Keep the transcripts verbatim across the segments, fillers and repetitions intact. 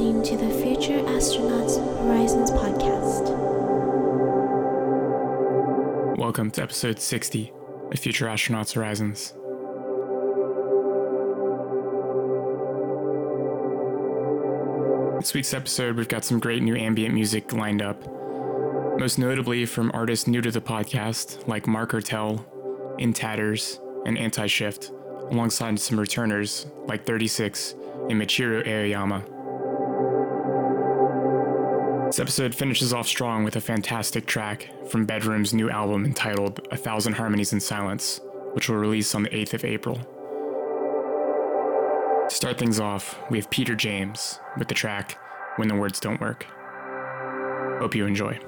listening to the Future Astronauts Horizons podcast. Welcome to episode sixty of Future Astronauts Horizons. This week's episode, we've got some great new ambient music lined up, most notably from artists new to the podcast like Mark Hurtell, In Tatters, and Anti-Shift, alongside some returners like thirty-six and Michiro Aoyama. This episode finishes off strong with a fantastic track from Bedroom's new album entitled A Thousand Harmonies in Silence, which will release on the eighth of April. To start things off, we have Peter James with the track When the Words Don't Work. Hope you enjoy.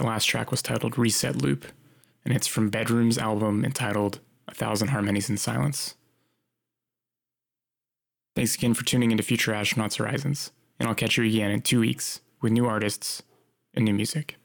That last track was titled Reset Loop, and it's from Bedroom's album entitled A Thousand Harmonies in Silence. Thanks again for tuning into Future Astronauts Horizons, and I'll catch you again in two weeks with new artists and new music.